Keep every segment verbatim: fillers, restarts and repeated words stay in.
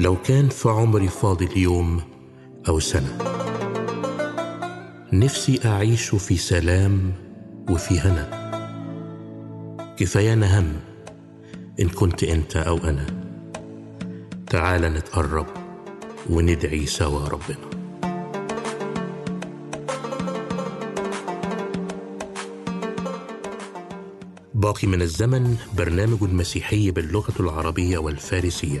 لو كان في عمري فاضل يوم أو سنة، نفسي أعيش في سلام وفي هنا. كفايانا هم إن كنت أنت أو أنا. تعال نتقرب وندعي سوا ربنا. باقي من الزمن، برنامج مسيحي باللغة العربية والفارسية،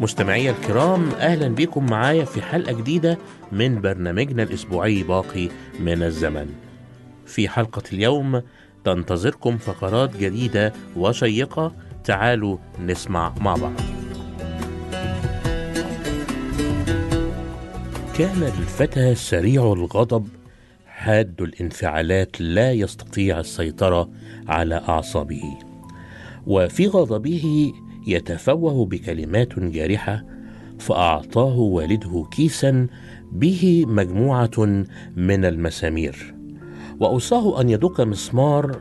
مستمعي الكرام، أهلا بكم معايا في حلقة جديدة من برنامجنا الأسبوعي باقي من الزمن. في حلقة اليوم تنتظركم فقرات جديدة وشيقة، تعالوا نسمع مع بعض. كان الفتى سريع الغضب حاد الانفعالات، لا يستطيع السيطرة على أعصابه، وفي غضبه يتفوه بكلمات جارحة، فأعطاه والده كيسا به مجموعة من المسامير، وأوصاه أن يدق مسمار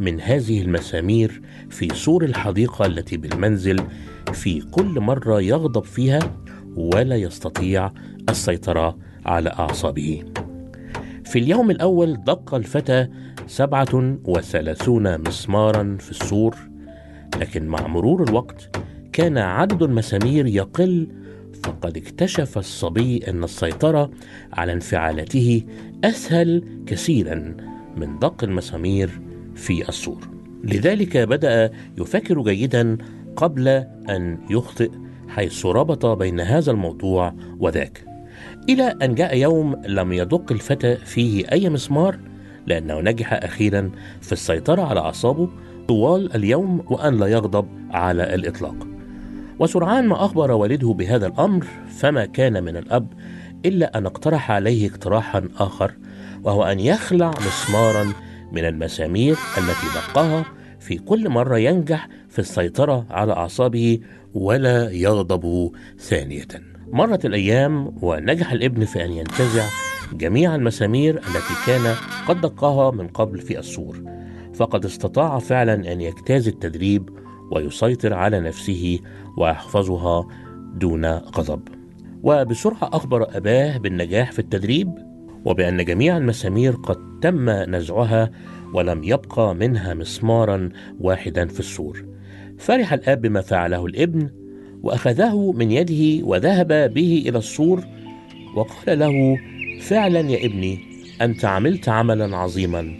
من هذه المسامير في سور الحديقة التي بالمنزل في كل مرة يغضب فيها ولا يستطيع السيطرة على أعصابه. في اليوم الأول دق الفتى سبعة وثلاثون مسمارا في السور، لكن مع مرور الوقت كان عدد المسامير يقل، فقد اكتشف الصبي أن السيطرة على انفعالاته أسهل كثيرا من دق المسامير في السور. لذلك بدأ يفكر جيدا قبل أن يخطئ، حيث ربط بين هذا الموضوع وذاك، إلى أن جاء يوم لم يدق الفتى فيه أي مسمار، لأنه نجح أخيرا في السيطرة على أعصابه طوال اليوم وأن لا يغضب على الإطلاق. وسرعان ما أخبر والده بهذا الأمر، فما كان من الأب إلا أن اقترح عليه اقتراحا آخر، وهو أن يخلع مسمارا من المسامير التي دقها في كل مرة ينجح في السيطرة على أعصابه ولا يغضب ثانية. مرت الأيام ونجح الابن في أن ينتزع جميع المسامير التي كان قد دقها من قبل في السور، فقد استطاع فعلا أن يجتاز التدريب ويسيطر على نفسه ويحفظها دون غضب. وبسرعة أخبر أباه بالنجاح في التدريب، وبأن جميع المسامير قد تم نزعها ولم يبقى منها مسمارا واحدا في السور. فرح الأب بما فعله الابن، وأخذه من يده وذهب به إلى السور، وقال له: فعلا يا ابني، أنت عملت عملا عظيما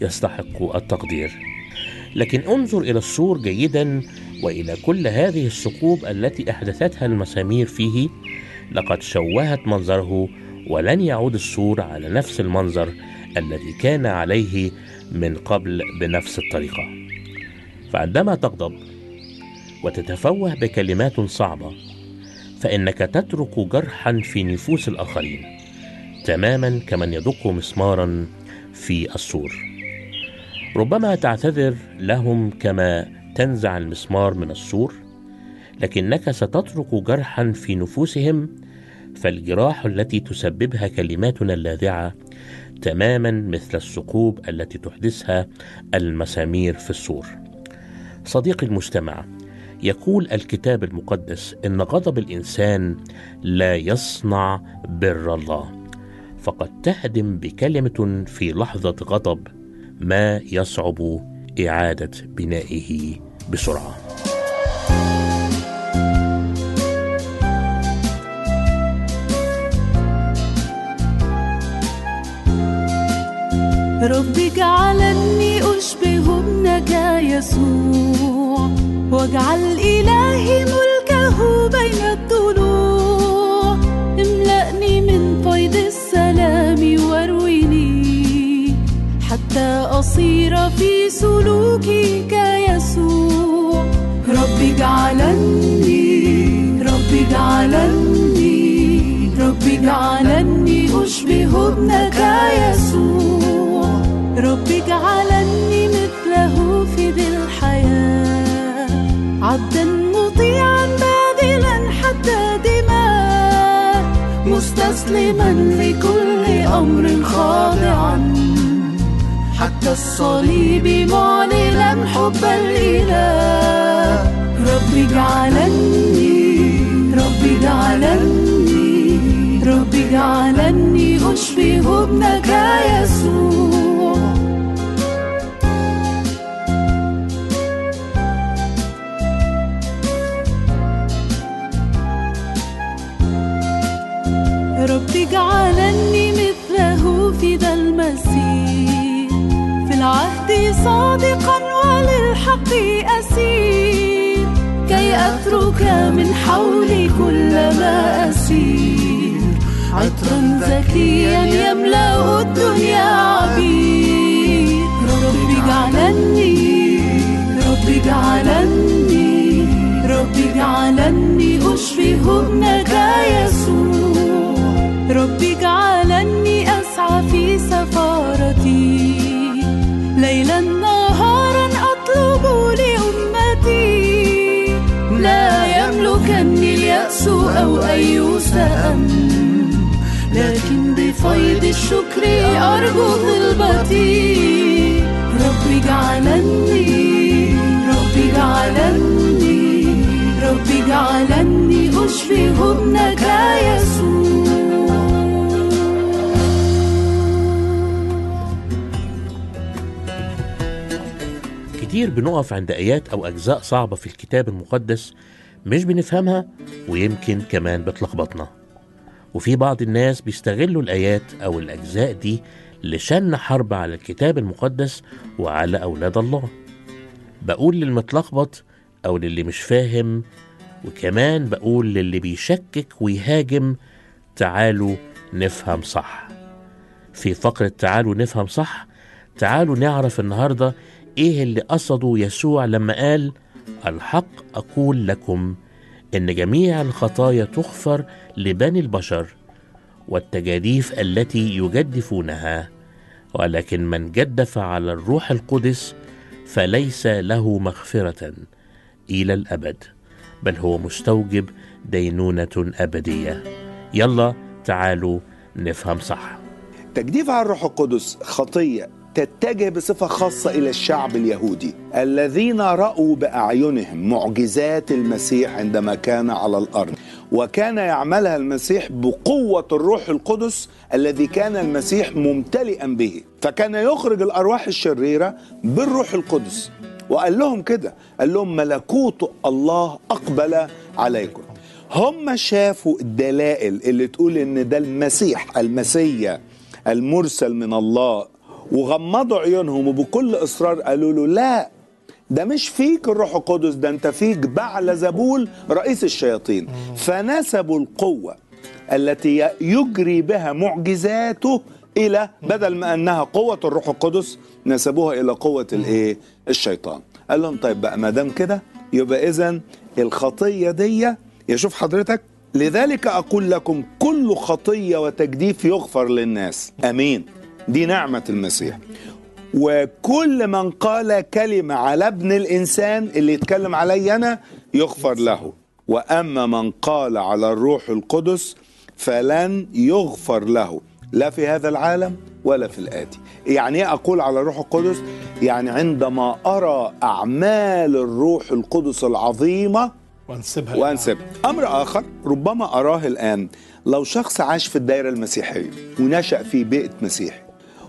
يستحق التقدير، لكن انظر إلى السور جيدا وإلى كل هذه الثقوب التي أحدثتها المسامير فيه، لقد شوهت منظره، ولن يعود السور على نفس المنظر الذي كان عليه من قبل بنفس الطريقة. فعندما تغضب وتتفوه بكلمات صعبة، فإنك تترك جرحا في نفوس الآخرين، تماما كمن يدق مسمارا في السور. ربما تعتذر لهم كما تنزع المسمار من السور، لكنك ستترك جرحا في نفوسهم، فالجراح التي تسببها كلماتنا اللاذعة تماما مثل الثقوب التي تحدثها المسامير في السور. صديقي المستمع، يقول الكتاب المقدس إن غضب الإنسان لا يصنع بر الله، فقد تهدم بكلمة في لحظة غضب ما يصعب إعادة بنائه بسرعة. رب اجعلني أشبه ابنك يسوع، واجعل إلهي ملكه بين الضلوع. املأني من فيض السلام وارويني حتى أصير في سلوكك يسوع. رب اجعلني، رب اجعلني، رب اجعلني أشبه ابنك يسوع. رب اجعلني مثله في ذي الحياة، عبدا مطيعا باذلا حتى دماء، مستسلما لكل أمر خاضعا، حتى الصليب معلنا حب الإله. رب اجعلني، رب اجعلني، رب اجعلني أشبه ابنك يسوع. رب اجعلني مثله في ذا المسيح، في العهد صادقا وللحق أسير، كي أترك من حولي كل ما أسير، عطرا زكيا يملأ الدنيا عبير. رب اجعلني، رب اجعلني، رب اجعلني أشبه ابنك يسوع. رب اجعلني أسعى في سفارتي، ليلا نهارا أطلب لأمتي، لا يملكني اليأس أو أي سأم، لكن بفيض الشكر أرجو ظلمتي. رب اجعلني، رب اجعلني، رب اجعلني أشبه ابنك يسوع. كتير بنقف عند آيات أو أجزاء صعبة في الكتاب المقدس مش بنفهمها، ويمكن كمان بتلخبطنا، وفي بعض الناس بيستغلوا الآيات أو الأجزاء دي لشن حرب على الكتاب المقدس وعلى أولاد الله. بقول للمتلخبط أو للي مش فاهم، وكمان بقول للي بيشكك ويهاجم، تعالوا نفهم صح. في فقرة تعالوا نفهم صح، تعالوا نعرف النهاردة إيه اللي قصده يسوع لما قال الحق أقول لكم إن جميع الخطايا تغفر لبني البشر والتجاديف التي يجدفونها، ولكن من جدف على الروح القدس فليس له مغفرة إلى الأبد، بل هو مستوجب دينونة أبدية. يلا تعالوا نفهم صح. تجديف على الروح القدس خطية تتجه بصفة خاصة إلى الشعب اليهودي الذين رأوا بأعينهم معجزات المسيح عندما كان على الأرض، وكان يعملها المسيح بقوة الروح القدس الذي كان المسيح ممتلئا به، فكان يخرج الأرواح الشريرة بالروح القدس. وقال لهم كده، قال لهم ملكوت الله أقبل عليكم. هم شافوا الدلائل اللي تقول إن ده المسيح المسيا المرسل من الله، وغمضوا عيونهم وبكل إصرار قالوا له لا، ده مش فيك الروح القدس، ده انت فيك بعلزبول رئيس الشياطين. فنسبوا القوة التي يجري بها معجزاته إلى، بدل ما أنها قوة الروح القدس نسبوها إلى قوة الإيه؟ الشيطان. قال لهم طيب بقى ما دام كده يبقى إذن الخطية دي، يشوف حضرتك، لذلك أقول لكم كل خطية وتجديف يغفر للناس. أمين. دي نعمة المسيح. وكل من قال كلمة على ابن الإنسان اللي يتكلم علي أنا يغفر له، وأما من قال على الروح القدس فلن يغفر له، لا في هذا العالم ولا في الآتي. يعني أقول على الروح القدس، يعني عندما أرى أعمال الروح القدس العظيمة وأنسبها وأنسبها. أمر آخر ربما أراه الآن، لو شخص عاش في الدائرة المسيحية ونشأ في بيئة مسيحي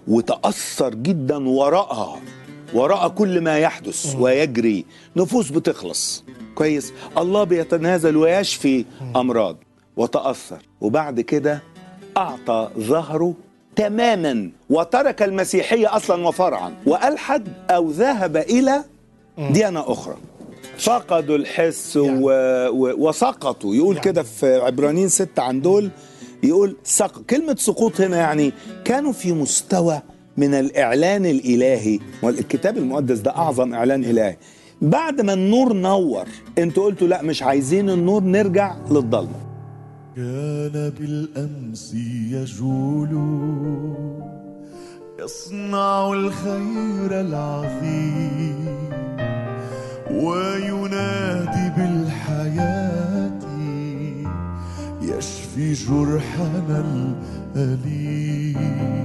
وتأثر جدا وراءها، وراء كل ما يحدث ويجري، نفوس بتخلص كويس، الله بيتنازل ويشفي أمراض، وتأثر وبعد كده أعطى ظهره تماما وترك المسيحية أصلا وفرعا وألحد أو ذهب إلى ديانة أخرى، فقدوا الحس يعني. و... و... وسقطوا، يقول يعني. كده في عبرانيين ستة عن دول، يقول سق... كلمة سقوط هنا يعني كانوا في مستوى من الإعلان الإلهي، والكتاب المقدس ده أعظم إعلان إلهي. بعد ما النور نور، انتوا قلتوا لا مش عايزين النور، نرجع للضلمة. كان بالأمس يجول يصنع الخير العظيم وينادي بالحياة يشفي جرحنا الأليم.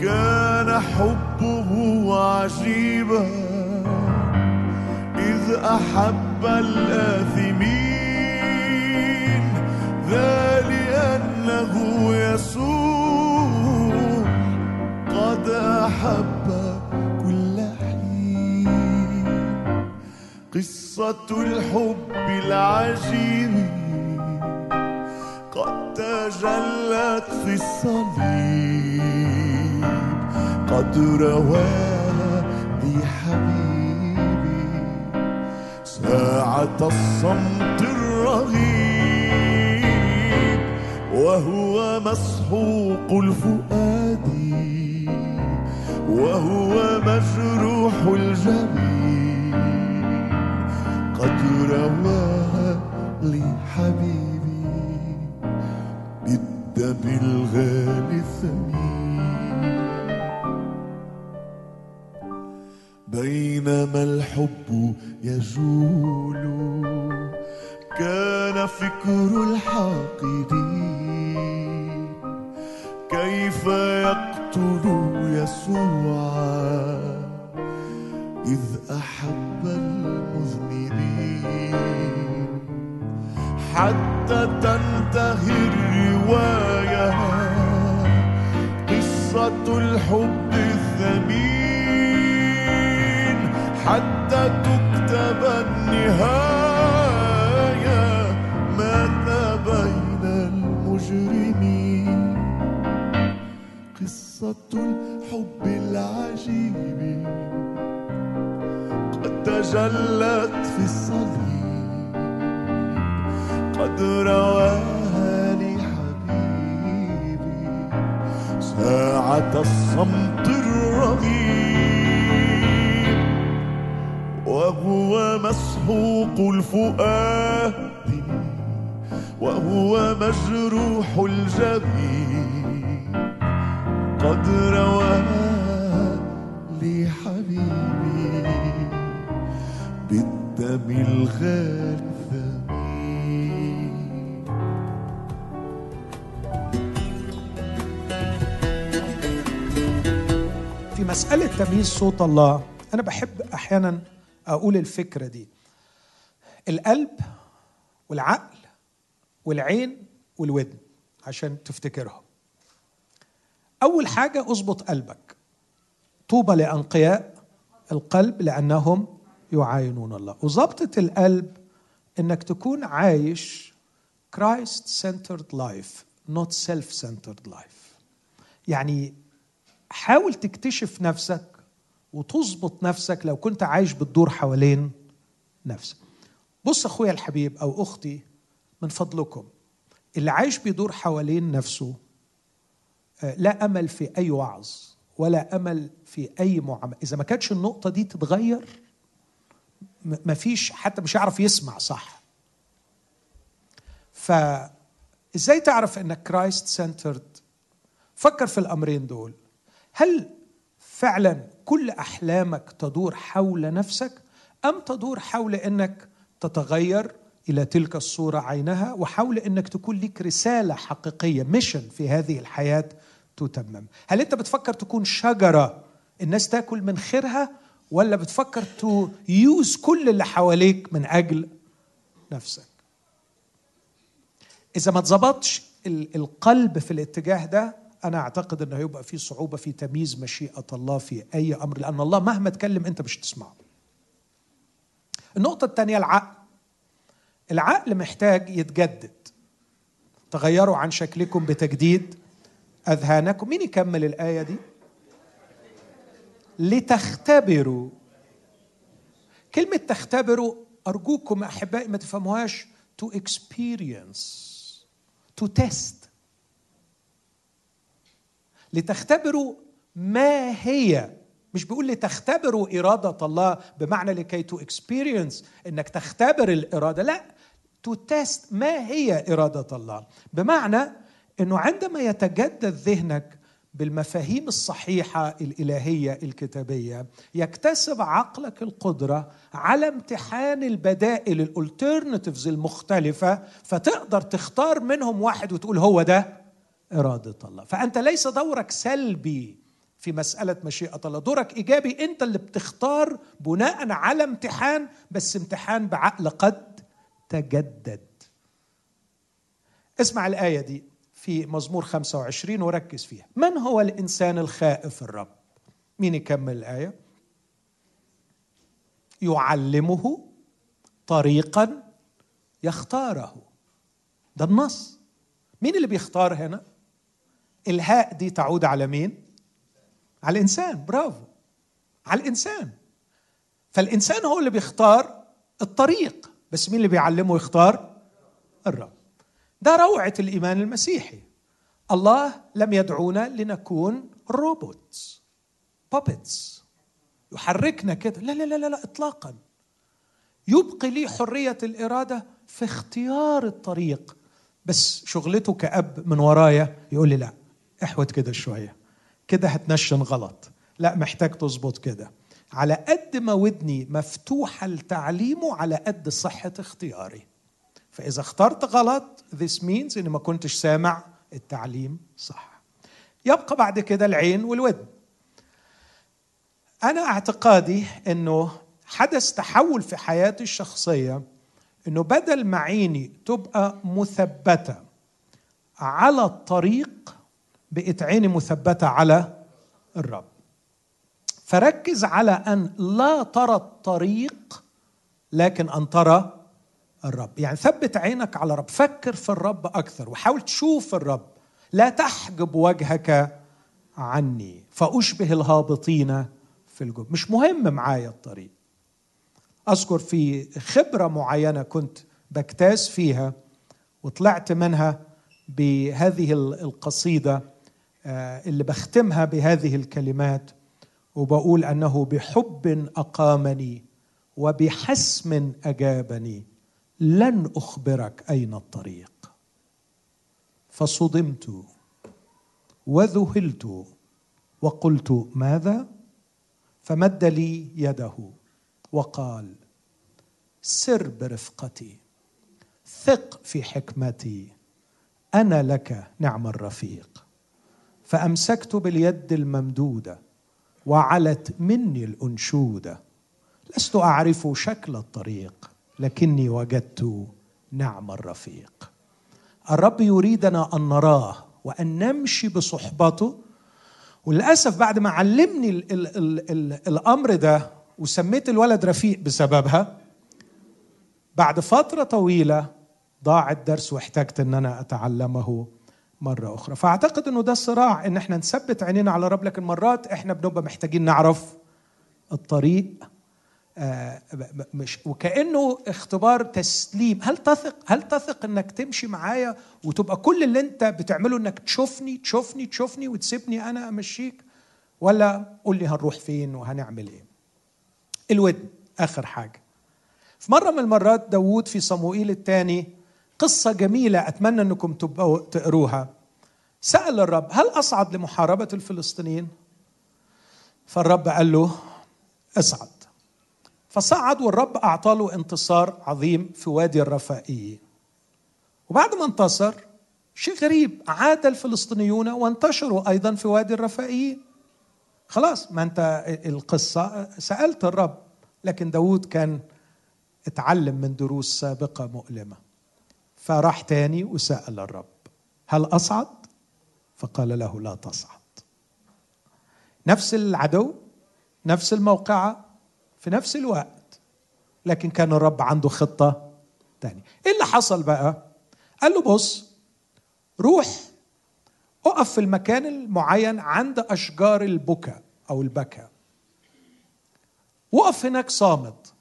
كان حبه عجيبا إذ أحب الآثمين، ذا لأنه يسوع قد أحب كل حين. قصة الحب العجيب قد تجلت في الصليب، قد رواها لي حبيبي ساعة الصمت الرهيب، وهو مسحوق الفؤاد وهو مجروح الجبين، قد رواها لي حبيبي بالغالي الثمين. بينما الحب يجول كان فكر الحاقدين كيف يقتل يسوع إذ أحب المذنبين، حتى تنتهي الرواية قصة الحب الثمين، حتى تكتب النهاية مات بين المجرمين. قصة الحب العجيب قد تجلت في الصليب، قد رواها لي حبيبي ساعة الصمت الرهيب، وهو مسحوق الفؤاد وهو مجروح الجبين، قد رواها لي حبيبي بالدم الغالي. في مسألة تمييز صوت الله أنا بحب أحيانا أقول الفكرة دي، القلب والعقل والعين والودن عشان تفتكرهم. أول حاجة أضبط قلبك، طوبى لأنقياء القلب لأنهم يعاينون الله. وضبطة القلب إنك تكون عايش Christ-centered life not self-centered life، يعني حاول تكتشف نفسك وتظبط نفسك لو كنت عايش بتدور حوالين نفسك. بص أخويا الحبيب أو أختي، من فضلكم اللي عايش بيدور حوالين نفسه لا أمل في أي وعظ ولا أمل في أي معاملة، إذا ما كانتش النقطة دي تتغير مفيش، حتى مش يعرف يسمع صح. فإزاي تعرف أنك Christ centered؟ فكر في الأمرين دول، هل فعلا كل أحلامك تدور حول نفسك أم تدور حول أنك تتغير إلى تلك الصورة عينها، وحول أنك تكون لك رسالة حقيقية، ميشن في هذه الحياة تتمم؟ هل أنت بتفكر تكون شجرة الناس تأكل من خيرها، ولا بتفكر تيوز كل اللي حواليك من أجل نفسك؟ إذا ما تزبطش القلب في الاتجاه ده، أنا أعتقد أنه هيبقى فيه صعوبة في تمييز مشيئة الله في أي أمر، لأن الله مهما اتكلم أنت مش تسمعه. النقطة الثانية العقل. العقل محتاج يتجدد. تغيروا عن شكلكم بتجديد أذهانكم. مين يكمل الآية دي؟ لتختبروا. كلمة تختبروا أرجوكم أحبائي ما تفهموهاش to experience to test. لتختبروا ما هي، مش بيقول لتختبروا إرادة الله بمعنى لكي to experience إنك تختبر الإرادة، لا to test ما هي إرادة الله، بمعنى إنه عندما يتجدد ذهنك بالمفاهيم الصحيحة الإلهية الكتابية يكتسب عقلك القدرة على امتحان البدائل الالترناتيفز المختلفة، فتقدر تختار منهم واحد وتقول هو ده إرادة الله. فأنت ليس دورك سلبي في مسألة مشيئة الله، دورك إيجابي، أنت اللي بتختار بناء على امتحان، بس امتحان بعقل قد تجدد. اسمع الآية دي في مزمور خمسة وعشرين وركز فيها. من هو الإنسان الخائف الرب؟ مين يكمل الآية؟ يعلمه طريقا يختاره. ده النص. مين اللي بيختار هنا؟ الهاء دي تعود على مين؟ على الإنسان. برافو، على الإنسان. فالإنسان هو اللي بيختار الطريق، بس مين اللي بيعلمه يختار؟ الرب. ده روعة الإيمان المسيحي. الله لم يدعونا لنكون روبوتس بابتس يحركنا كده، لا لا لا لا إطلاقا. يبقي لي حرية الإرادة في اختيار الطريق، بس شغلته كأب من ورايا يقول لي لا احوت كده شوية، كده هتنشن غلط، لا محتاج تظبط كده. على قد ما ودني مفتوحة لتعليمه على قد صحة اختياري، فإذا اخترت غلط this means إن ما كنتش سامع التعليم صح. يبقى بعد كده العين والودن. أنا اعتقادي إنه حدث تحول في حياتي الشخصية، إنه بدل ما عيني تبقى مثبتة على الطريق بقت عيني مثبتة على الرب. فركز على أن لا ترى الطريق لكن أن ترى الرب. يعني ثبت عينك على الرب، فكر في الرب أكثر وحاول تشوف الرب. لا تحجب وجهك عني فأشبه الهابطين في الجب. مش مهم معايا الطريق. أذكر في خبرة معينة كنت بجتاز فيها وطلعت منها بهذه القصيدة اللي بختمها بهذه الكلمات، وبقول أنه بحب أقامني وبحسم أجابني لن أخبرك أين الطريق. فصدمت وذهلت وقلت ماذا؟ فمد لي يده وقال سر برفقتي، ثق في حكمتي، أنا لك نعم الرفيق. فأمسكت باليد الممدودة وعلت مني الأنشودة، لست أعرف شكل الطريق لكني وجدت نعم الرفيق. الرب يريدنا أن نراه وأن نمشي بصحبته، وللأسف بعد ما علمني ال ال ال ال الأمر ده وسميت الولد رفيق بسببها، بعد فترة طويلة ضاع الدرس واحتجت أن أنا أتعلمه مرة أخرى. فأعتقد أنه ده الصراع، أن احنا نثبت عينينا على الرب، لكن مرات احنا بنبقى محتاجين نعرف الطريق. آه مش وكأنه اختبار تسليم. هل تثق هل تثق انك تمشي معايا وتبقى كل اللي انت بتعمله انك تشوفني تشوفني تشوفني وتسيبني انا امشيك، ولا قول لي هنروح فين وهنعمل ايه؟ الودن اخر حاجه. في مره من المرات داوود في صموئيل الثاني قصه جميله اتمنى انكم تبقوا تقروها، سأل الرب هل اصعد لمحاربه الفلسطينيين؟ فالرب قال له اصعد، فصعد والرب أعطاله انتصار عظيم في وادي الرفائي. وبعد ما انتصر شيء غريب، عاد الفلسطينيون وانتشروا أيضا في وادي الرفائي. خلاص، ما أنت القصة سألت الرب، لكن داود كان اتعلم من دروس سابقة مؤلمة، فراح تاني وسأل الرب هل أصعد؟ فقال له لا تصعد. نفس العدو، نفس الموقعة، في نفس الوقت، لكن كان الرب عنده خطة تانية. إيه اللي حصل بقى؟ قال له بص، روح أقف في المكان المعين عند أشجار البكا أو البكا، وقف هناك صامت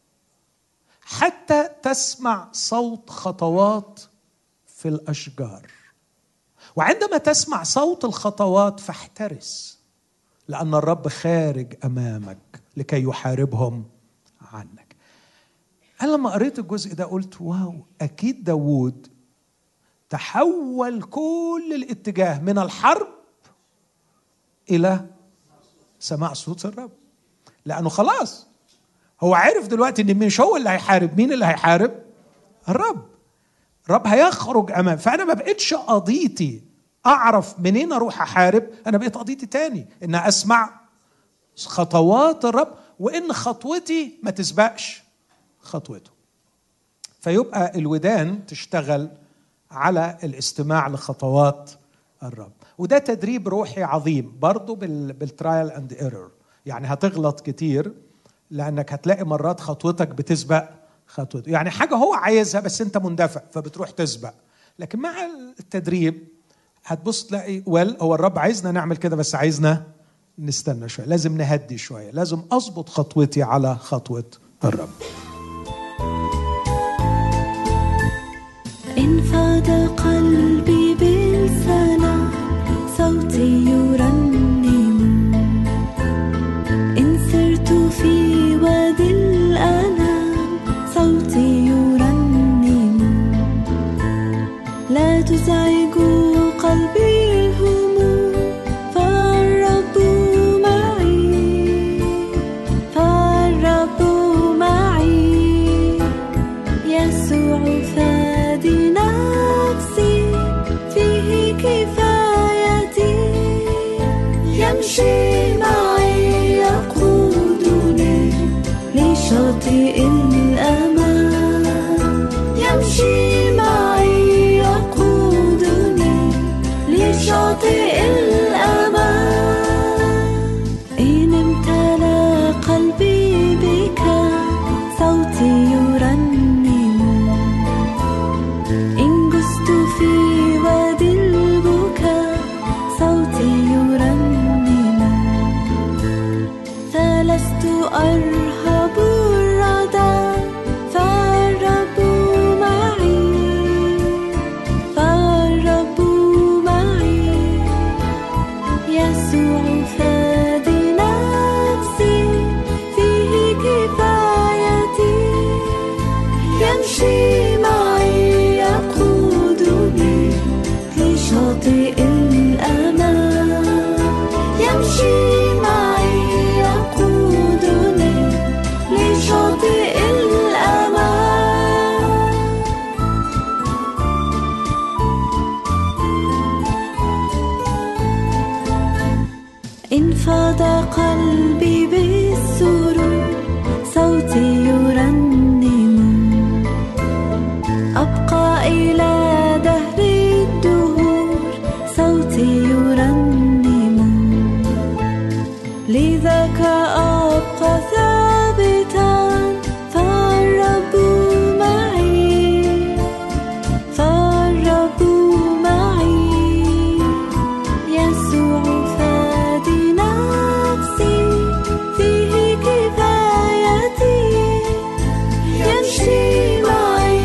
حتى تسمع صوت خطوات في الأشجار، وعندما تسمع صوت الخطوات فاحترس، لأن الرب خارج أمامك لكي يحاربهم عنك. أنا لما قريت الجزء ده قلت واو، أكيد داود تحول كل الاتجاه من الحرب إلى سماع صوت الرب، لأنه خلاص هو عارف دلوقتي إن مش هو اللي هيحارب، مين اللي هيحارب؟ الرب. الرب هيخرج أمام. فأنا ما بقتش قضيتي أعرف منين أروح أحارب، أنا بقيت قضيتي تاني إن أسمع خطوات الرب، وإن خطوتي ما تسبقش خطوته. فيبقى الودان تشتغل على الاستماع لخطوات الرب، وده تدريب روحي عظيم برضو بالترايل اند ايرور. يعني هتغلط كتير لأنك هتلاقي مرات خطوتك بتسبق خطوته، يعني حاجة هو عايزها بس أنت مندفع فبتروح تسبق. لكن مع التدريب هتبص تلاقي وال هو الرب عايزنا نعمل كده، بس عايزنا نستنى شوية، لازم نهدي شوية، لازم أضبط خطوتي على خطوة الرب. انفاد قلبي بالسلام، صوتي يرنم، إن سرت في وادي الآلام صوتي يرنم، لا تزعج قلبي الهموم فالرب معي، فالرب معي، يسوع فادي نفسي فيه كفايتي، يمشي معي يقودني لشاطئ الأمان، يمشي شاطئ الأمان، إن امتلأ قلبي بك صوتي يرنم، إن جزت في وادي البكاء صوتي يرنم، فلست أرهب الردى فالرب قلبي بالسرور صوتي يرنم، أبقى إلى دهر الدهور صوتي يرنم، لذاك أبقى ثابتا فالرب معي، فالرب معي، يسوع يمشي معي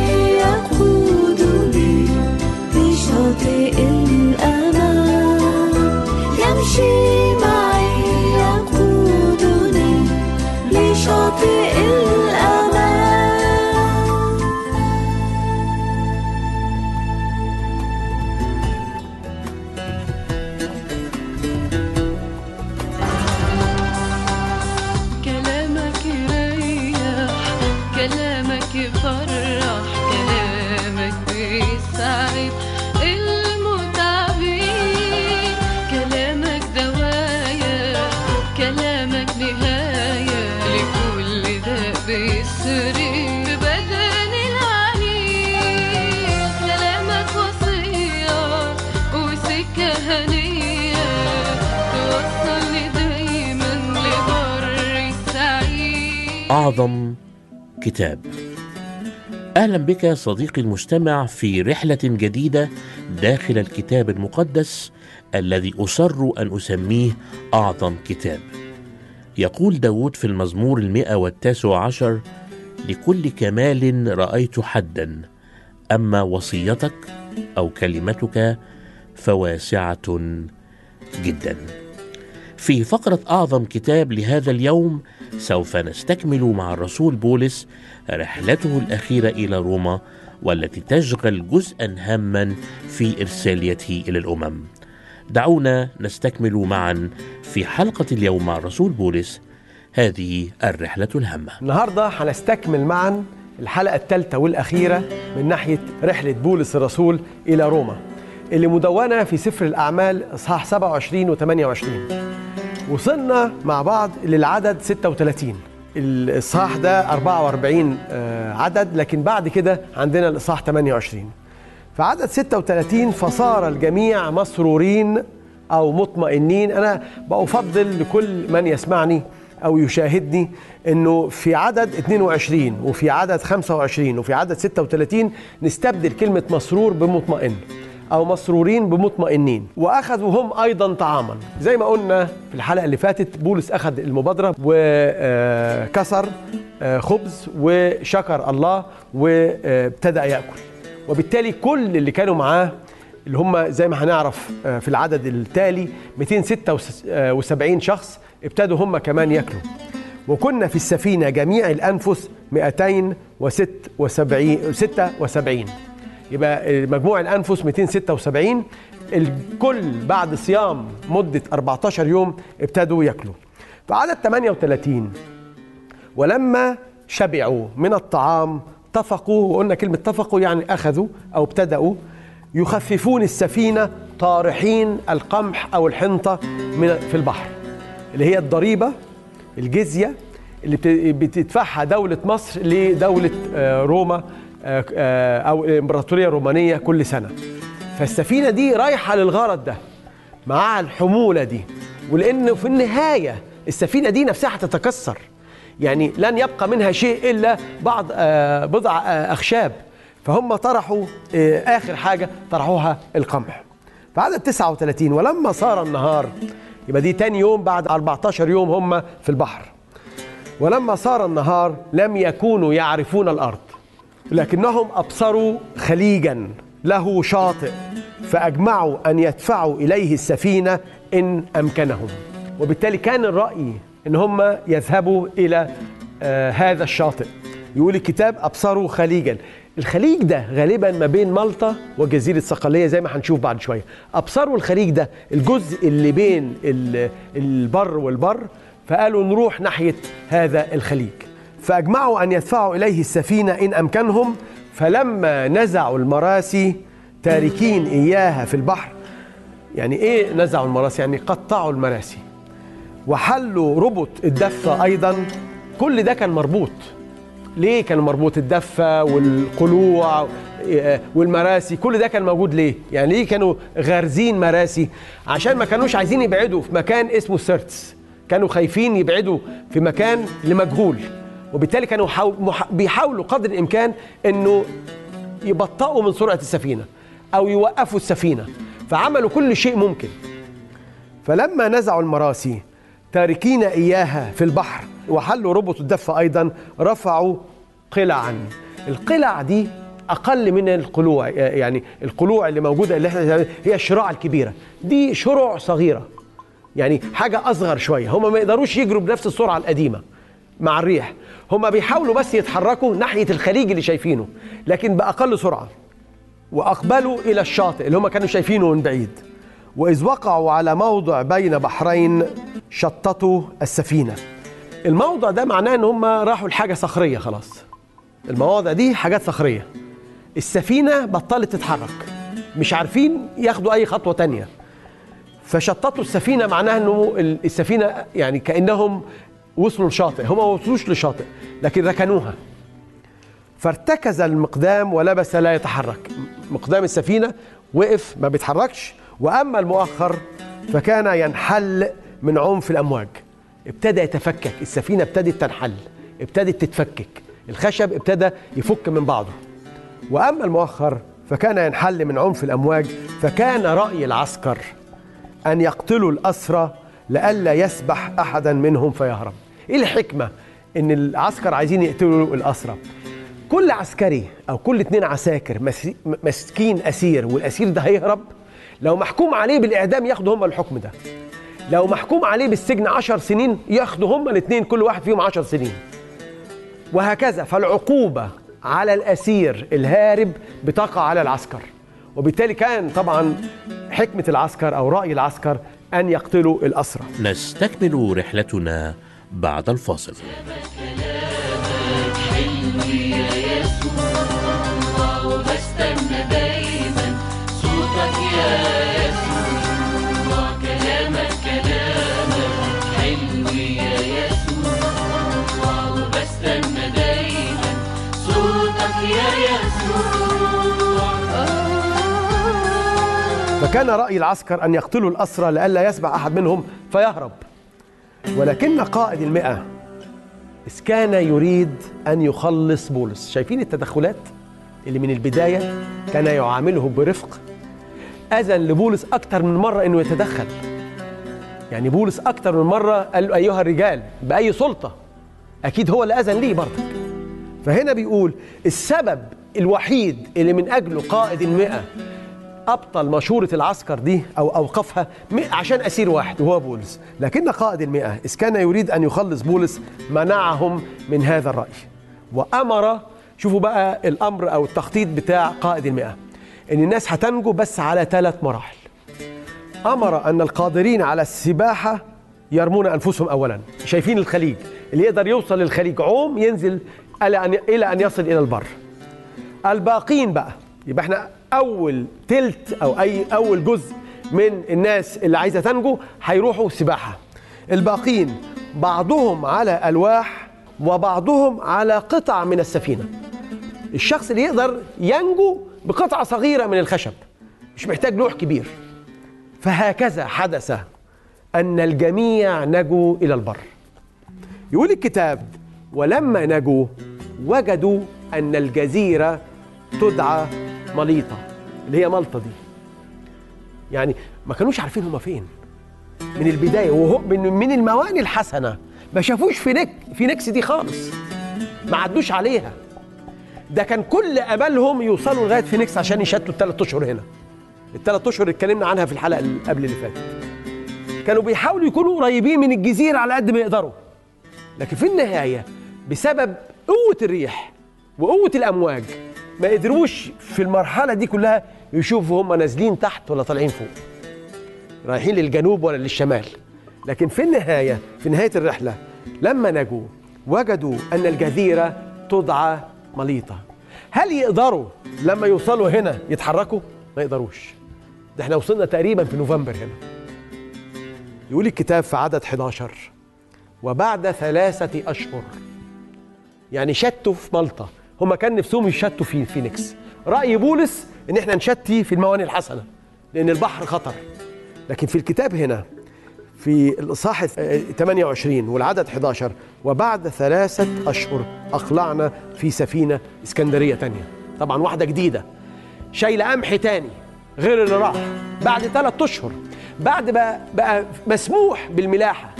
يقودني أعظم كتاب. أهلا بك صديقي المستمع في رحلة جديدة داخل الكتاب المقدس الذي أصر أن أسميه أعظم كتاب. يقول داود في المزمور المئة والتاسع عشر: لكل كمال رأيت حدا، أما وصيتك أو كلمتك فواسعة جدا. في فقرة أعظم كتاب لهذا اليوم سوف نستكمل مع الرسول بولس رحلته الأخيرة إلى روما، والتي تشغل جزءا هاما في إرساليته إلى الأمم. دعونا نستكمل معا في حلقة اليوم مع الرسول بولس هذه الرحلة الهامة. النهاردة هنستكمل معا الحلقة الثالثة والأخيرة من ناحية رحلة بولس الرسول إلى روما، اللي مدونة في سفر الأعمال إصحاح سبعة وعشرين وثمانية وعشرين. وصلنا مع بعض للعدد ستة وثلاثين. الإصحاح ده أربعة وأربعين عدد، لكن بعد كده عندنا الإصحاح ثمانية وعشرين. فعدد ستة وثلاثين: فصار الجميع مسرورين أو مطمئنين. أنا بأفضل لكل من يسمعني أو يشاهدني أنه في عدد اثنين وعشرين وفي عدد خمسة وعشرين وفي عدد ستة وثلاثين نستبدل كلمة مسرور بمطمئن أو مسرورين بمطمئنين. وأخذوا هم أيضا طعاما. زي ما قلنا في الحلقة اللي فاتت، بولس أخذ المبادرة وكسر خبز وشكر الله وابتدأ يأكل، وبالتالي كل اللي كانوا معاه، اللي هم زي ما هنعرف في العدد التالي مئتين وستة وسبعين شخص، ابتدوا هم كمان يأكلوا. وكنا في السفينة جميع الأنفس مئتين وستة وسبعين. يبقى مجموع الأنفس مئتين وستة وسبعين. الكل بعد صيام مدة أربعة عشر يوم ابتدوا يأكلوا. فعدد ثمانية وثلاثين: ولما شبعوا من الطعام اتفقوا. وقلنا كلمة اتفقوا يعني أخذوا أو ابتدأوا يخففون السفينة طارحين القمح أو الحنطة من في البحر، اللي هي الضريبة الجزية اللي بتدفعها دولة مصر لدولة روما أو الإمبراطورية الرومانية كل سنة. فالسفينة دي رايحة للغرض ده مع الحمولة دي، ولأنه في النهاية السفينة دي نفسها تتكسر، يعني لن يبقى منها شيء إلا بعض بضع أخشاب. فهم طرحوا آخر حاجة طرحوها القمح. فعدد تسعة وثلاثين: ولما صار النهار. يبقى دي تاني يوم بعد أربعة عشر يوم هم في البحر. ولما صار النهار لم يكونوا يعرفون الأرض، لكنهم أبصروا خليجا له شاطئ، فأجمعوا أن يدفعوا إليه السفينة إن أمكنهم. وبالتالي كان الرأي إن هم يذهبوا إلى آه هذا الشاطئ. يقول الكتاب أبصروا خليجا. الخليج ده غالبا ما بين مالطا وجزيرة صقلية، زي ما هنشوف بعد شوية. أبصروا الخليج ده الجزء اللي بين البر والبر، فقالوا نروح ناحية هذا الخليج. فأجمعوا أن يدفعوا إليه السفينة إن أمكنهم. فلما نزعوا المراسي تاركين إياها في البحر. يعني إيه نزعوا المراسي؟ يعني قطعوا المراسي وحلوا ربط الدفة أيضا. كل ده كان مربوط. ليه كان مربوط؟ الدفة والقلوع والمراسي كل ده كان موجود. ليه؟ يعني ليه كانوا غارزين مراسي؟ عشان ما كانوش عايزين يبعدوا في مكان اسمه السرتس. كانوا خايفين يبعدوا في مكان لمجهول، وبالتالي كانوا بيحاولوا قدر الإمكان أنه يبطئوا من سرعة السفينة أو يوقفوا السفينة. فعملوا كل شيء ممكن. فلما نزعوا المراسي تاركين إياها في البحر وحلوا ربط الدفة أيضا رفعوا قلعا. القلع دي أقل من القلوع، يعني القلوع اللي موجودة اللي احنا هي الشراع الكبيرة، دي شروع صغيرة، يعني حاجة أصغر شوية. هم ما يقدروش يجروا بنفس السرعة القديمة مع الريح. هم بيحاولوا بس يتحركوا ناحية الخليج اللي شايفينه، لكن بأقل سرعة. وأقبلوا إلى الشاطئ اللي هم كانوا شايفينه من بعيد. وإذ وقعوا على موضع بين بحرين شططوا السفينة. الموضع ده معناه إن هم راحوا لحاجة صخرية خلاص. المواضع دي حاجات صخرية. السفينة بطلت تتحرك، مش عارفين ياخدوا أي خطوة تانية. فشططوا السفينة معناه إنه السفينة يعني كأنهم وصلوا لشاطئ. هم ما وصلوش لشاطئ، لكن ركنوها. فارتكز المقدام ولبس لا يتحرك. مقدام السفينة وقف ما بيتحركش. وأما المؤخر فكان ينحل من عنف الأمواج. ابتدى يتفكك السفينة، ابتدت تنحل، ابتدت تتفكك، الخشب ابتدى يفك من بعضه. وأما المؤخر فكان ينحل من عنف الأمواج، فكان رأي العسكر أن يقتلوا الأسرى لئلا يسبح أحدا منهم فيهرب. إيه الحكمة إن العسكر عايزين يقتلوا الأسرى؟ كل عسكري أو كل اتنين عساكر مسكين أسير والأسير ده هيهرب، لو محكوم عليه بالإعدام ياخدوا هم الحكم ده، لو محكوم عليه بالسجن عشر سنين ياخدوا هم الاتنين كل واحد فيهم عشر سنين وهكذا. فالعقوبة على الأسير الهارب بتقع على العسكر، وبالتالي كان طبعا حكمة العسكر أو رأي العسكر أن يقتلوا الأسرى. نستكمل رحلتنا بعد الفاصل. فكان رأي العسكر أن يقتلوا الأسرى لئلا يسبح أحد منهم فيهرب، ولكن قائد المئة كان يريد أن يخلص بولس. شايفين التدخلات اللي من البداية كان يعامله برفق. أذن لبولس أكتر من مرة أنه يتدخل، يعني بولس أكتر من مرة قال له أيها الرجال بأي سلطة، أكيد هو اللي أذن ليه برضك. فهنا بيقول السبب الوحيد اللي من أجله قائد المئة أبطل مشورة العسكر دي أو أوقفها عشان أسير واحد وهو بولس، لكن قائد المئة إذ كان يريد أن يخلص بولس منعهم من هذا الرأي وأمر. شوفوا بقى الأمر أو التخطيط بتاع قائد المئة إن الناس هتنجو بس على ثلاث مراحل. أمر أن القادرين على السباحة يرمون أنفسهم أولا. شايفين الخليج، اللي يقدر يوصل للخليج عوم ينزل إلى أن يصل إلى البر. الباقين بقى يبقى احنا أول تلت أو أي أول جزء من الناس اللي عايزة تنجو هيروحوا سباحة. الباقين بعضهم على ألواح وبعضهم على قطع من السفينة. الشخص اللي يقدر ينجو بقطعة صغيرة من الخشب، مش محتاج لوح كبير. فهكذا حدث أن الجميع نجوا إلى البر. يقول الكتاب ولما نجوا وجدوا أن الجزيرة تدعى مليطة، اللي هي ملطة دي، يعني ما كانوش عارفين هما فين من البداية، وهو من الموانئ الحسنة ما شافوش في فينيكس دي خالص، ما عدوش عليها. ده كان كل أملهم يوصلوا لغاية فينيكس عشان يشتوا الثلاث أشهر. هنا الثلاث أشهر اللي اتكلمنا عنها في الحلقة اللي قبل اللي فاتت كانوا بيحاولوا يكونوا قريبين من الجزيرة على قد ما يقدروا، لكن في النهاية بسبب قوة الريح وقوة الأمواج ما قدروش في المرحلة دي كلها يشوفوا هم نازلين تحت ولا طالعين فوق، رايحين للجنوب ولا للشمال. لكن في النهاية في نهاية الرحلة لما نجوا وجدوا أن الجزيرة تدعى مليطة. هل يقدروا لما يوصلوا هنا يتحركوا؟ ما يقدروش، ده احنا وصلنا تقريبا في نوفمبر هنا. يقول الكتاب في عدد حداشر وبعد ثلاثة أشهر، يعني شتوا في ملطة، هما كان نفسهم يشتوا في فينيكس. رأي بولس إن إحنا نشتي في الموانئ الحسنة لأن البحر خطر، لكن في الكتاب هنا في الإصحاح ثمانية وعشرين والعدد حداشر وبعد ثلاثة أشهر أقلعنا في سفينة اسكندرية تانية، طبعا واحدة جديدة شايلة قمح تاني غير اللي راح. بعد ثلاثة أشهر بعد بقى, بقى مسموح بالملاحة،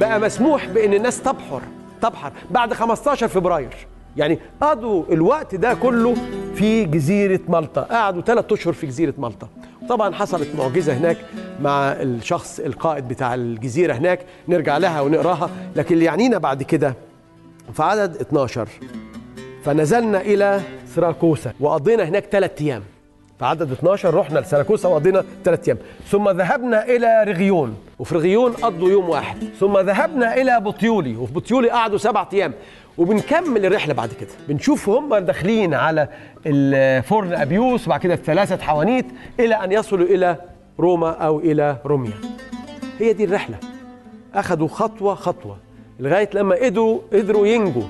بقى مسموح بإن الناس تبحر تبحر بعد خمستاشر فبراير، يعني قضوا الوقت ده كله في جزيرة مالطا، قعدوا ثلاث أشهر في جزيرة مالطا. طبعا حصلت معجزة هناك مع الشخص القائد بتاع الجزيرة هناك، نرجع لها ونقراها. لكن اللي يعنينا بعد كده في عدد اتناشر فنزلنا إلى سراكوسا وقضينا هناك ثلاث أيام. في عدد اتناشر رحنا لسراكوسا وقضينا ثلاث أيام، ثم ذهبنا إلى رغيون وفي رغيون قضوا يوم واحد، ثم ذهبنا إلى بطيولي وفي بطيولي قعدوا سبعة أيام. وبنكمل الرحلة بعد كده بنشوف هم داخلين على الفرن أبيوس وبعد كده الثلاثة حوانيت إلى أن يصلوا إلى روما أو إلى روميا. هي دي الرحلة، أخذوا خطوة خطوة لغاية لما قدروا قدروا ينجوا.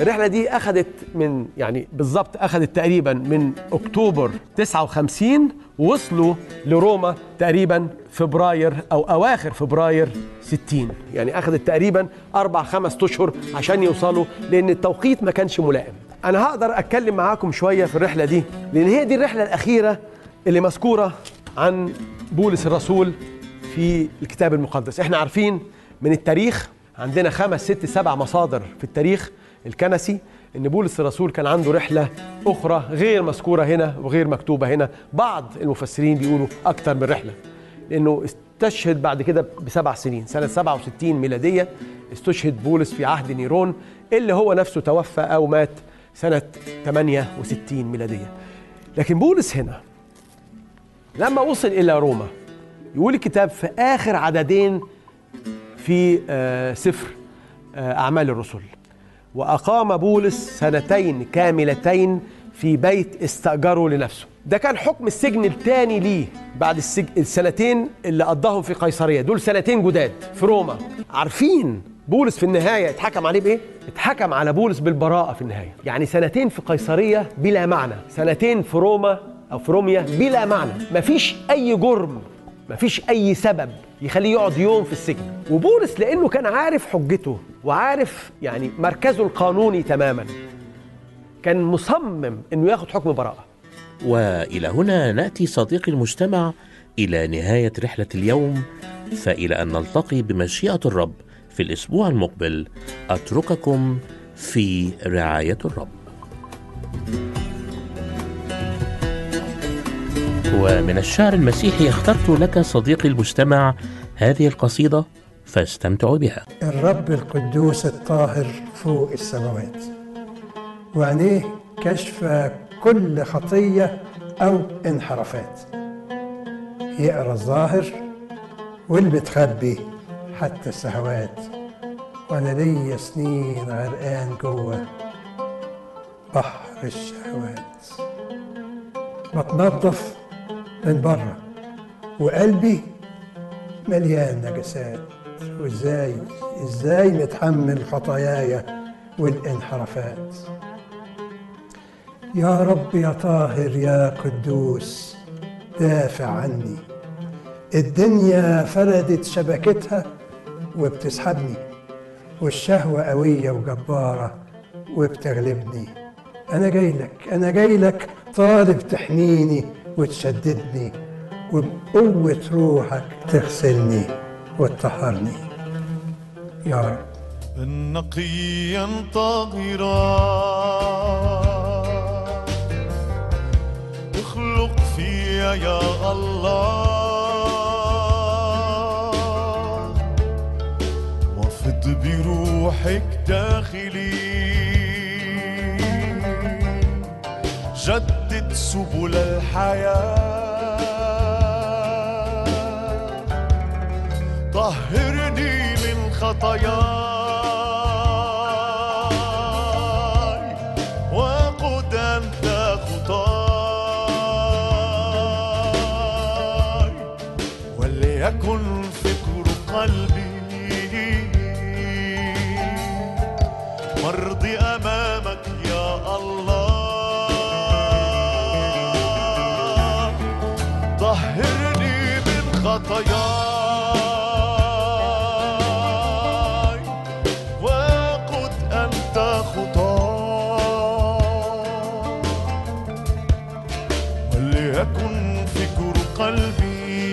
الرحله دي اخذت من يعني بالظبط اخذت تقريبا من اكتوبر تسعة وخمسين ووصلوا لروما تقريبا فبراير او اواخر فبراير ستين، يعني اخذت تقريبا اربع خمس اشهر عشان يوصلوا لان التوقيت ما كانش ملائم. انا هقدر اتكلم معاكم شويه في الرحله دي لان هي دي الرحله الاخيره اللي مذكوره عن بولس الرسول في الكتاب المقدس. احنا عارفين من التاريخ، عندنا خمس ست سبع مصادر في التاريخ الكنسي ان بولس الرسول كان عنده رحله اخرى غير مذكوره هنا وغير مكتوبه هنا. بعض المفسرين بيقولوا اكتر من رحله لانه استشهد بعد كده بسبع سنين، سنه سبعة وستين ميلاديه استشهد بولس في عهد نيرون اللي هو نفسه توفى او مات سنه ثمانية وستين ميلاديه. لكن بولس هنا لما وصل الى روما يقول الكتاب في اخر عددين في آه سفر آه اعمال الرسل: وأقام بولس سنتين كاملتين في بيت استأجره لنفسه. ده كان حكم السجن الثاني ليه بعد السجن السنتين اللي قضاهم في قيصرية، دول سنتين جداد في روما. عارفين بولس في النهاية اتحكم عليه بإيه؟ اتحكم على بولس بالبراءة في النهاية، يعني سنتين في قيصرية بلا معنى، سنتين في روما أو في روميا بلا معنى، مفيش أي جرم، مفيش أي سبب يخليه يقعد يوم في السجن. وبولس لأنه كان عارف حجته وعارف يعني مركزه القانوني تماما، كان مصمم أنه ياخد حكم براءة. وإلى هنا نأتي صديقي المجتمع إلى نهاية رحلة اليوم، فإلى أن نلتقي بمشيئة الرب في الأسبوع المقبل أترككم في رعاية الرب. ومن الشعر المسيحي اخترت لك صديقي المجتمع هذه القصيدة فاستمتعوا بها. الرب القدوس الطاهر فوق السماوات، وعينيه كشف كل خطية أو انحرافات، يقرأ الظاهر والمتخبي حتى السهوات. وأنا ليا سنين غرقان جوه بحر الشهوات، بتنظف من بره وقلبي مليان نجاسات، وازاي ازاي متحمل خطاياي والانحرافات. يا رب يا طاهر يا قدوس دافع عني، الدنيا فردت شبكتها وبتسحبني، والشهوة قوية وجبارة وبتغلبني. انا جاي لك انا جاي لك طالب تحنيني وتشددني، وبقوة روحك تغسلني وتطهرني يا رب. النقيا طاهرا اخلق فيا يا الله، وافد بروحك داخلي، جدد سبل الحياة، طهرني من خطاياي وقد أنت خطاي، وليكن فكر قلبي مرضي أمامك يا الله. طهرني من خطاياي وقد أنت خطاي، وليكن فكر قلبي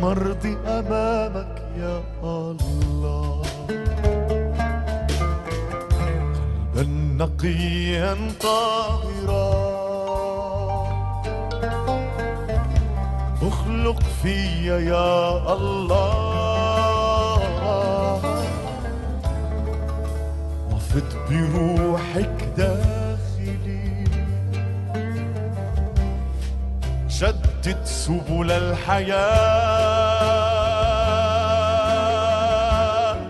مرضي أمامك يا الله. قلبا نقيا طاهرا اخلق فيا يا الله، وافد بروحك داخلي، جدد سبل الحياة،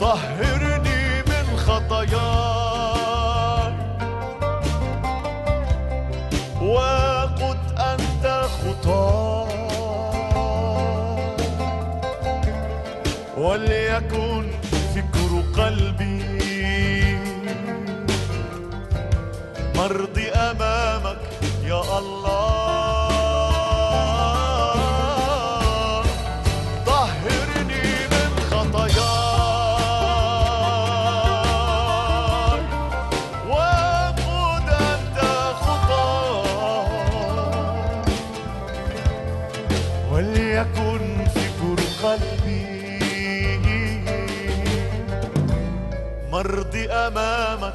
طهرني من خطاياي وقد أنت خطاي، وليكن فكرك قلبي مرضي أمامك يا الله، طهرني من خطاياي وقود أنت خطاي، وليكن فكر قلبي مرضي أمامك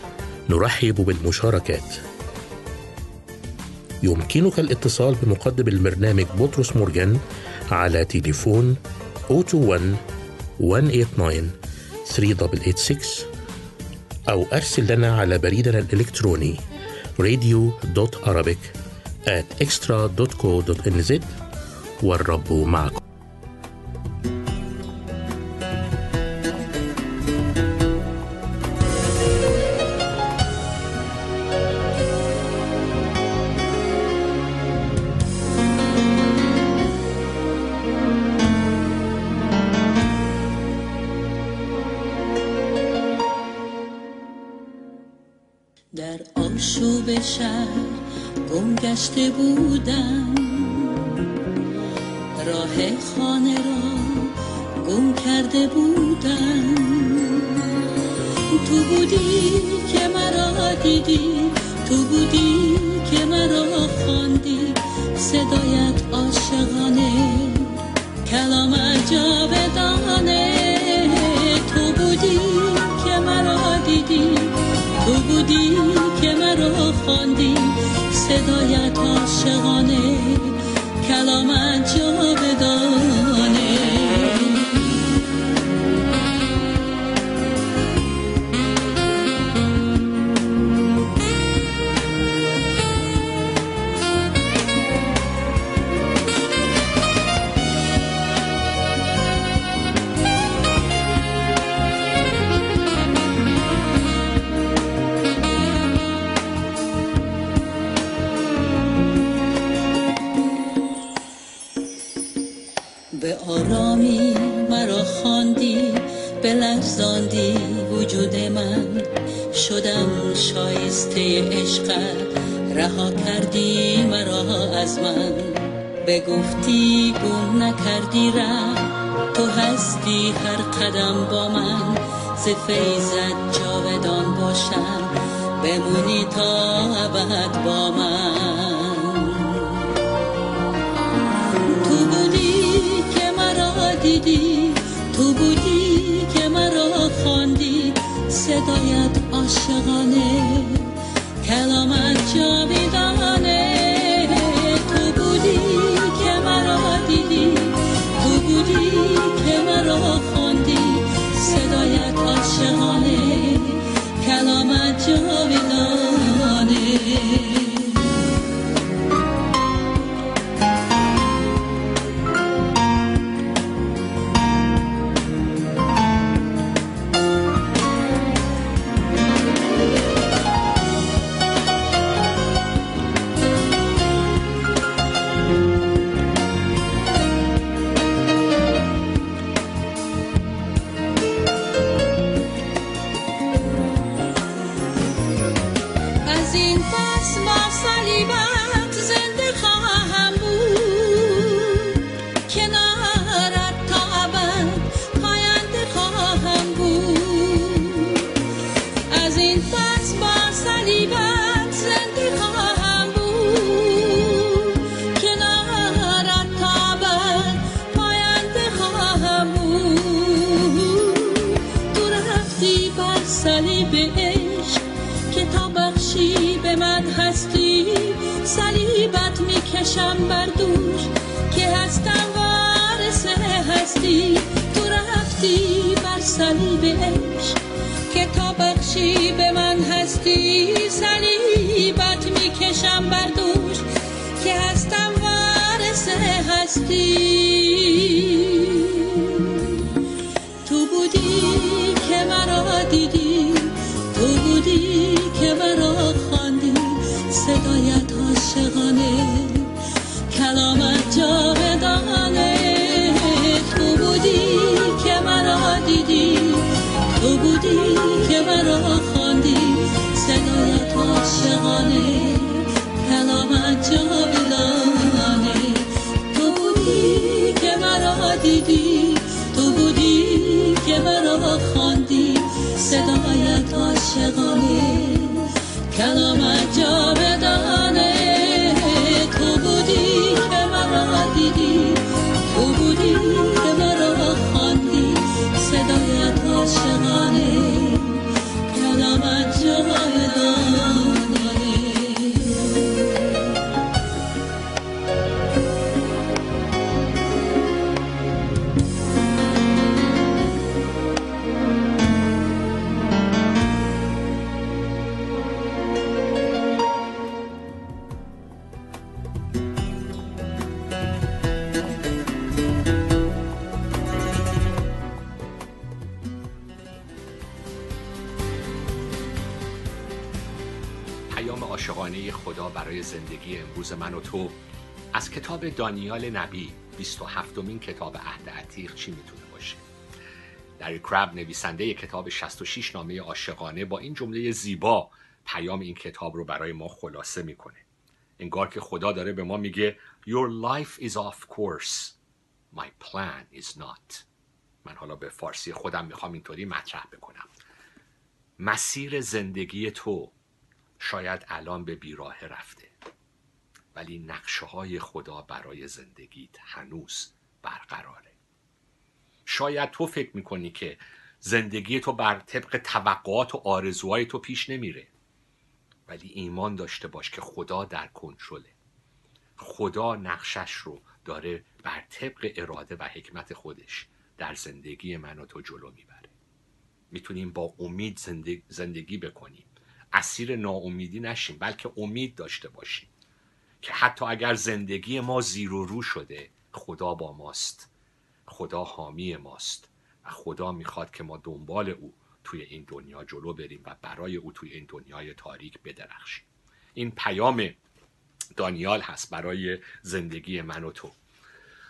نرحب بالمشاركات. يمكنك الاتصال بمقدم البرنامج بطرس مورجان على تليفون صفر اثنين واحد، واحد ثمانية تسعة ثمانية ثلاثة ثمانية ستة، أو أرسل لنا على بريدنا الإلكتروني radio dot arabic at extra dot co dot n z. والرب معكم. گشته بودم راه خانه را گم کرده بودم، تو بودی که مرا دیدی، تو بودی که مرا خواندی، صدایت عاشقانه، کلامت جاودانه، تو بودی که مرا دیدی، تو بودی که مرا خواندی، صدایت عاشقانه، کلامت جاودانه. به آرامی مرا خواندی، بلغزاندی وجود من، شدم شایسته عشقت، رها کردی مرا از من، بگفتی گم نکردی ره، تو هستی هر قدم با من، ز فیضت جاودان باشم، بمونی تا ابد با من. دیدی، تو بودی که مرا خواندی، صدایت عاشقانه، کلامت جاودانه، تو بودی که مرا دیدی، تو بودی که مرا خواندی، صدایت عاشقانه، کلامت جاودانه. صلیبت میکشم بر دوش که هستم وارث هستی، تو رفتی بر صلیب عشق که تا بخشی به من هستی صلیبت میکشم بر دوش که هستم وارث هستی. تو بودی که مرا دیدی، تو بودی که مرا خواندی، صدایت عاشقانه کلامت جاودانه. تو بودی که مرا دیدی، تو بودی که مرا خواندی، صدایت عاشقانه کلامت جاودانه. تو بودی که مرا دیدی، تو بودی که مرا خواندی، صدایت عاشقانه کلامت جاودانه. تو بودی که مرا دیدی، تو بودی که مرا خواندی، صدایت عاشقانه کلامت جاودانه. عاشقانه خدا برای زندگی امروز من و تو از کتاب دانیال نبی، بیست و هفتمین کتاب عهد عتیق چی میتونه باشه؟ در کرب نویسنده کتاب شصت و شش نامه عاشقانه با این جمله زیبا پیام این کتاب رو برای ما خلاصه میکنه. انگار که خدا داره به ما میگه Your life is off course, my plan is not. من حالا به فارسی خودم میخوام اینطوری مطرح بکنم. مسیر زندگی تو شاید الان به بیراه رفته، ولی نقشه های خدا برای زندگیت هنوز برقراره. شاید تو فکر میکنی که زندگی تو بر طبق توقعات و آرزوهای تو پیش نمیره، ولی ایمان داشته باش که خدا در کنترله. خدا نقشش رو داره بر طبق اراده و حکمت خودش در زندگی من و تو جلو میبره. میتونیم با امید زندگ... زندگی بکنیم، اسیر ناامیدی نشیم، بلکه امید داشته باشیم که حتی اگر زندگی ما زیر و رو شده، خدا با ماست، خدا حامی ماست و خدا میخواد که ما دنبال او توی این دنیا جلو بریم و برای او توی این دنیای تاریک بدرخشیم. این پیام دانیال هست برای زندگی من و تو.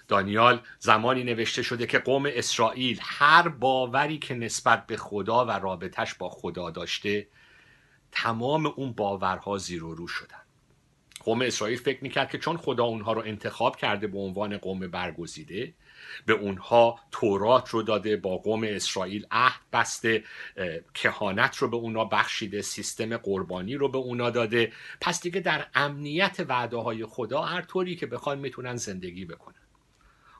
دانیال زمانی نوشته شده که قوم اسرائیل هر باوری که نسبت به خدا و رابطش با خدا داشته، تمام اون باورها زیر و رو شدن. قوم اسرائیل فکر میکرد که چون خدا اونها رو انتخاب کرده به عنوان قوم برگزیده، به اونها تورات رو داده، با قوم اسرائیل عهد بسته، کهانت رو به اونها بخشیده، سیستم قربانی رو به اونها داده، پس دیگه در امنیت وعده های خدا هر طوری که بخوان میتونن زندگی بکنن.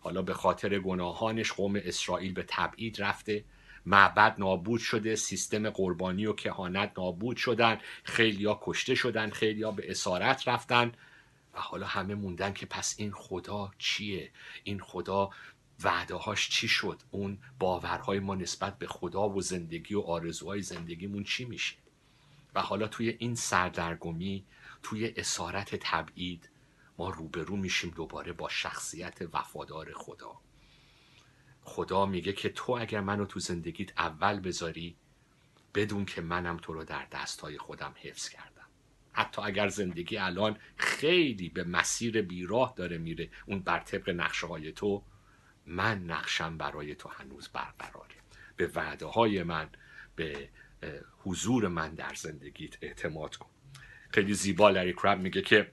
حالا به خاطر گناهانش قوم اسرائیل به تبعید رفته، معبد نابود شده، سیستم قربانی و کهانت نابود شدن، خیلیا کشته شدن، خیلیا به اسارت رفتن و حالا همه موندن که پس این خدا چیه؟ این خدا وعده هاش چی شد؟ اون باورهای ما نسبت به خدا و زندگی و آرزوهای زندگیمون چی میشه؟ و حالا توی این سردرگمی، توی اسارت تبعید، ما روبرو میشیم دوباره با شخصیت وفادار خدا. خدا میگه که تو اگر منو تو زندگیت اول بذاری، بدون که منم تو رو در دستای خودم حفظ کردم. حتی اگر زندگی الان خیلی به مسیر بیراه داره میره، اون بر طبق نقشه های تو، من نقشم برای تو هنوز برقراره. به وعده های من، به حضور من در زندگیت اعتماد کن. خیلی زیبا لری کرب میگه که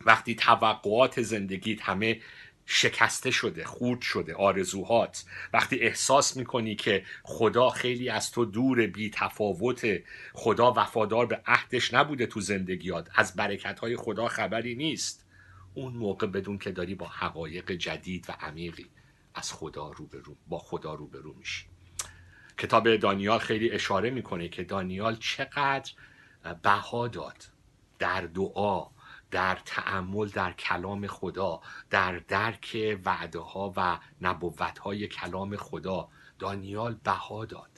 وقتی توقعات زندگیت همه شکسته شده، خورد شده، آرزوهات، وقتی احساس میکنی که خدا خیلی از تو دور، بی تفاوته، خدا وفادار به عهدش نبوده تو زندگیات، از برکتهای خدا خبری نیست، اون موقع بدون که داری با حقایق جدید و عمیقی از خدا روبرو با خدا روبرو میشی. کتاب دانیال خیلی اشاره میکنه که دانیال چقدر بها داد در دعا، در تأمل در کلام خدا، در درک وعده ها و نبوت های کلام خدا. دانیال بها داد،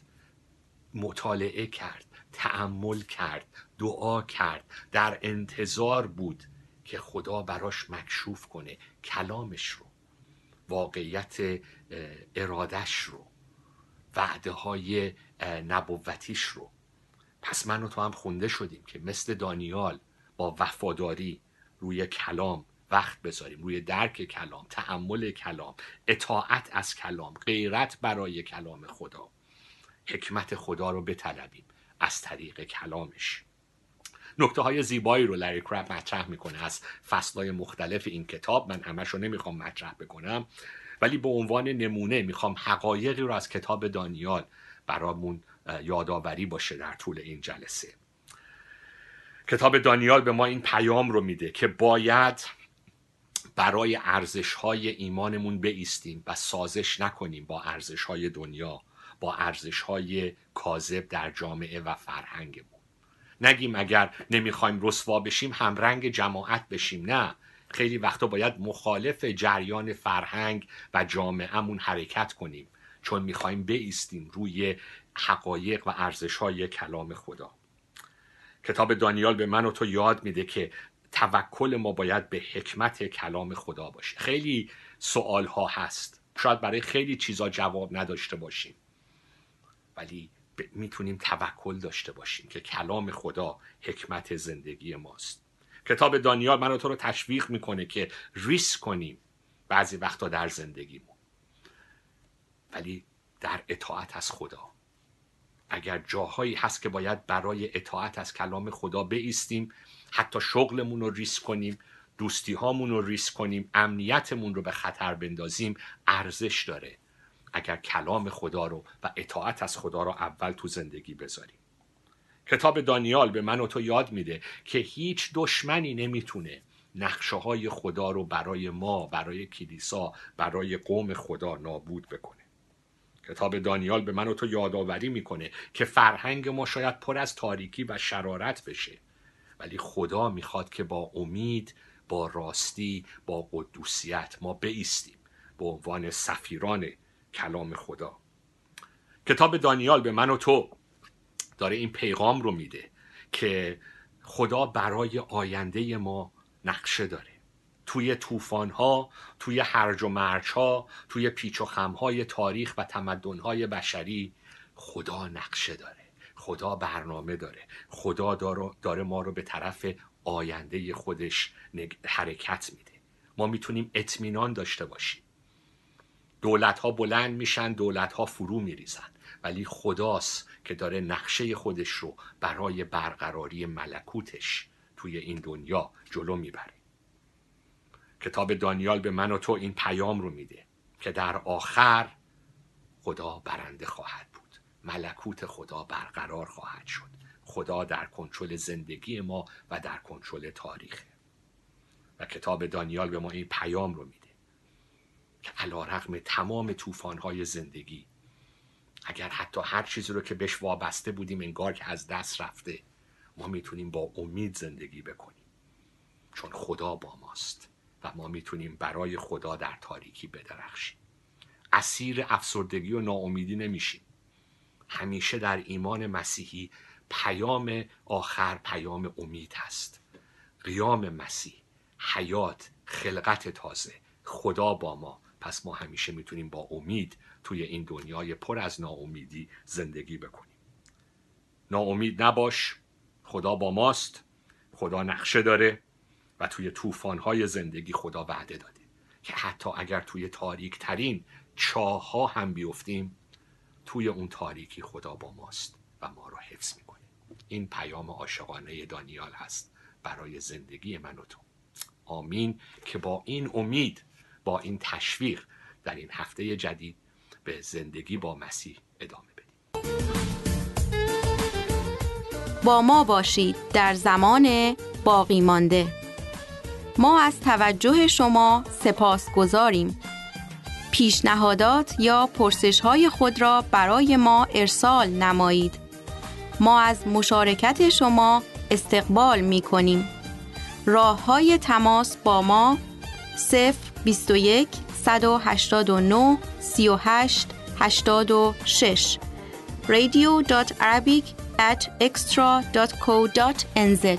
مطالعه کرد، تأمل کرد، دعا کرد، در انتظار بود که خدا براش مکشوف کنه کلامش رو، واقعیت ارادش رو، وعده های نبوتیش رو. پس من و تو هم خونده شدیم که مثل دانیال با وفاداری روی کلام وقت بذاریم، روی درک کلام، تحمل کلام، اطاعت از کلام، غیرت برای کلام خدا، حکمت خدا رو بطلبیم از طریق کلامش. نکته های زیبایی رو لری کرب مطرح میکنه از فصلهای مختلف این کتاب. من همش رو نمیخوام مطرح بکنم، ولی به عنوان نمونه میخوام حقایقی رو از کتاب دانیال برامون یادآوری باشه در طول این جلسه. کتاب دانیال به ما این پیام رو میده که باید برای ارزش‌های ایمانمون بایستیم و سازش نکنیم با ارزش‌های دنیا، با ارزش‌های کاذب در جامعه و فرهنگمون. نگیم اگر نمیخوایم رسوا بشیم همرنگ جماعت بشیم، نه، خیلی وقتا باید مخالف جریان فرهنگ و جامعهمون حرکت کنیم، چون میخوایم بایستیم روی حقایق و ارزش‌های کلام خدا. کتاب دانیال به من و تو یاد میده که توکل ما باید به حکمت کلام خدا باشه. خیلی سوال ها هست، شاید برای خیلی چیزا جواب نداشته باشیم، ولی ب... میتونیم توکل داشته باشیم که کلام خدا حکمت زندگی ماست. کتاب دانیال من و تو رو تشویق میکنه که ریسک کنیم بعضی وقتا در زندگیمون، ولی در اطاعت از خدا. اگر جاهایی هست که باید برای اطاعت از کلام خدا بایستیم، حتی شغلمون رو ریسک کنیم، دوستی هامون رو ریسک کنیم، امنیتمون رو به خطر بندازیم، ارزش داره اگر کلام خدا رو و اطاعت از خدا رو اول تو زندگی بذاریم. کتاب دانیال به من و تو یاد میده که هیچ دشمنی نمیتونه نقشه های خدا رو برای ما، برای کلیسا، برای قوم خدا نابود بکنه. کتاب دانیال به من و تو یادآوری میکنه که فرهنگ ما شاید پر از تاریکی و شرارت بشه، ولی خدا میخواد که با امید، با راستی، با قدوسیت ما بایستیم به عنوان سفیران کلام خدا. کتاب دانیال به من و تو داره این پیغام رو میده که خدا برای آینده ما نقشه داره. توی طوفان‌ها، توی هرج و مرج‌ها، توی پیچ و خم‌های تاریخ و تمدن‌های بشری خدا نقشه داره، خدا برنامه داره، خدا داره ما رو به طرف آینده خودش حرکت میده. ما میتونیم اطمینان داشته باشیم. دولت‌ها بلند میشن، دولت‌ها فرو میریزن، ولی خداست که داره نقشه خودش رو برای برقراری ملکوتش توی این دنیا جلو میبره. کتاب دانیال به من و تو این پیام رو میده که در آخر خدا برنده خواهد بود، ملکوت خدا برقرار خواهد شد، خدا در کنترل زندگی ما و در کنترل تاریخه. و کتاب دانیال به ما این پیام رو میده که علیرغم تمام طوفان‌های زندگی، اگر حتی هر چیزی رو که بهش وابسته بودیم انگار که از دست رفته، ما میتونیم با امید زندگی بکنیم، چون خدا با ماست و ما میتونیم برای خدا در تاریکی بدرخشیم. اسیر افسردگی و ناامیدی نمیشیم. همیشه در ایمان مسیحی پیام آخر پیام امید هست. قیام مسیح، حیات، خلقت تازه، خدا با ما. پس ما همیشه میتونیم با امید توی این دنیای پر از ناامیدی زندگی بکنیم. ناامید نباش، خدا با ماست، خدا نقشه داره و توی طوفان‌های زندگی خدا وعده داده که حتی اگر توی تاریک ترین چاه‌ها هم بیفتیم، توی اون تاریکی خدا با ماست و ما رو حفظ میکنه. این پیام عاشقانه دانیال هست برای زندگی من و تو. آمین که با این امید، با این تشویق در این هفته جدید به زندگی با مسیح ادامه بدیم. با ما باشید در زمان باقی مانده. ما از توجه شما سپاسگزاریم. پیشنهادات یا پرسش‌های خود را برای ما ارسال نمایید. ما از مشارکت شما استقبال می‌کنیم. راه‌های تماس با ما صفر بیست و یک صد و هشتاد و نه سی و هشت هشتاد و شش رادیو دات عربیک ات اکسترا دات کو دات ان زد.